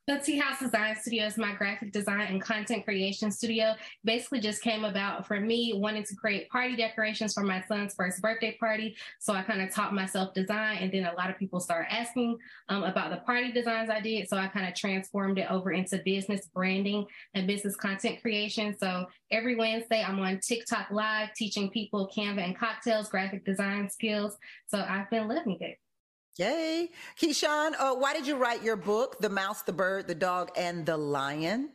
The Tea House Design Studio is my graphic design and content creation studio. Basically just came about for me wanting to create party decorations for my son's first birthday party. So I kind of taught myself design, and then a lot of people started asking um, about the party designs I did. So I kind of transformed it over into business branding and business content creation. So every Wednesday I'm on TikTok Live teaching people Canva and cocktails, graphic design skills. So I've been living it. Yay. Keyshawn, uh, why did you write your book, The Mouse, the Bird, the Dog, and the Lion?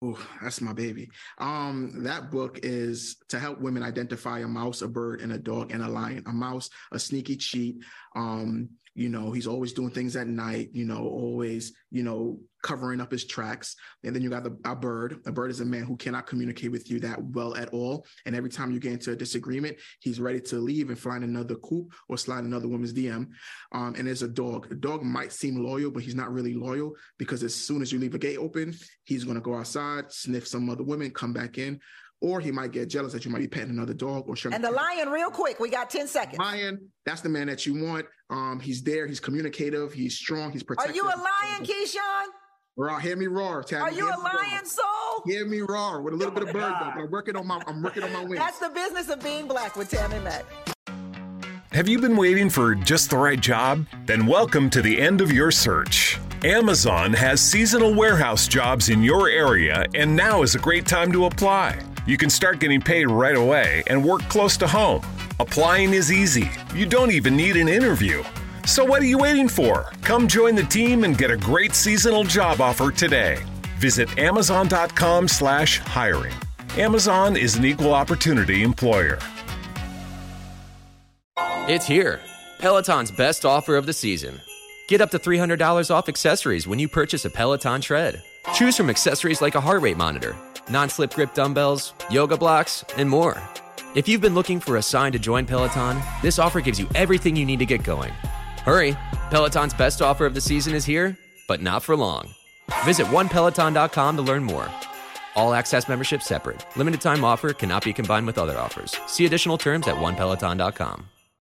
Oh, that's my baby. Um, that book is to help women identify a mouse, a bird, and a dog, and a lion. A mouse, a sneaky cheat. Um, you know, he's always doing things at night, you know, always, you know, covering up his tracks. And then you got the, a bird. A bird is a man who cannot communicate with you that well at all. And every time you get into a disagreement, he's ready to leave and find another coop or slide another woman's D M. Um, and there's a dog. A dog might seem loyal, but he's not really loyal because as soon as you leave a gate open, he's going to go outside, sniff some other women, come back in. Or he might get jealous that you might be petting another dog. Or and the lion, real quick, we got ten seconds. Lion, that's the man that you want. Um, he's there. He's communicative. He's strong. He's protective. Are you a lion, Keyshawn? Roar, hear me roar, Tammy. Are you a lion, Soul? Hear me roar with a little oh bit of bird, though, but I'm working on my, I'm working on my wings. That's the business of being black with Tammy Mac. Have you been waiting for just the right job? Then welcome to the end of your search. Amazon has seasonal warehouse jobs in your area, and now is a great time to apply. You can start getting paid right away and work close to home. Applying is easy. You don't even need an interview. So what are you waiting for? Come join the team and get a great seasonal job offer today. Visit amazon.com slash hiring. Amazon is an equal opportunity employer. It's here. Peloton's best offer of the season. Get up to three hundred dollars off accessories when you purchase a Peloton tread. Choose from accessories like a heart rate monitor, non-slip grip dumbbells, yoga blocks, and more. If you've been looking for a sign to join Peloton, this offer gives you everything you need to get going. Hurry, Peloton's best offer of the season is here, but not for long. Visit one peloton dot com to learn more. All access membership separate. Limited time offer cannot be combined with other offers. See additional terms at one peloton dot com.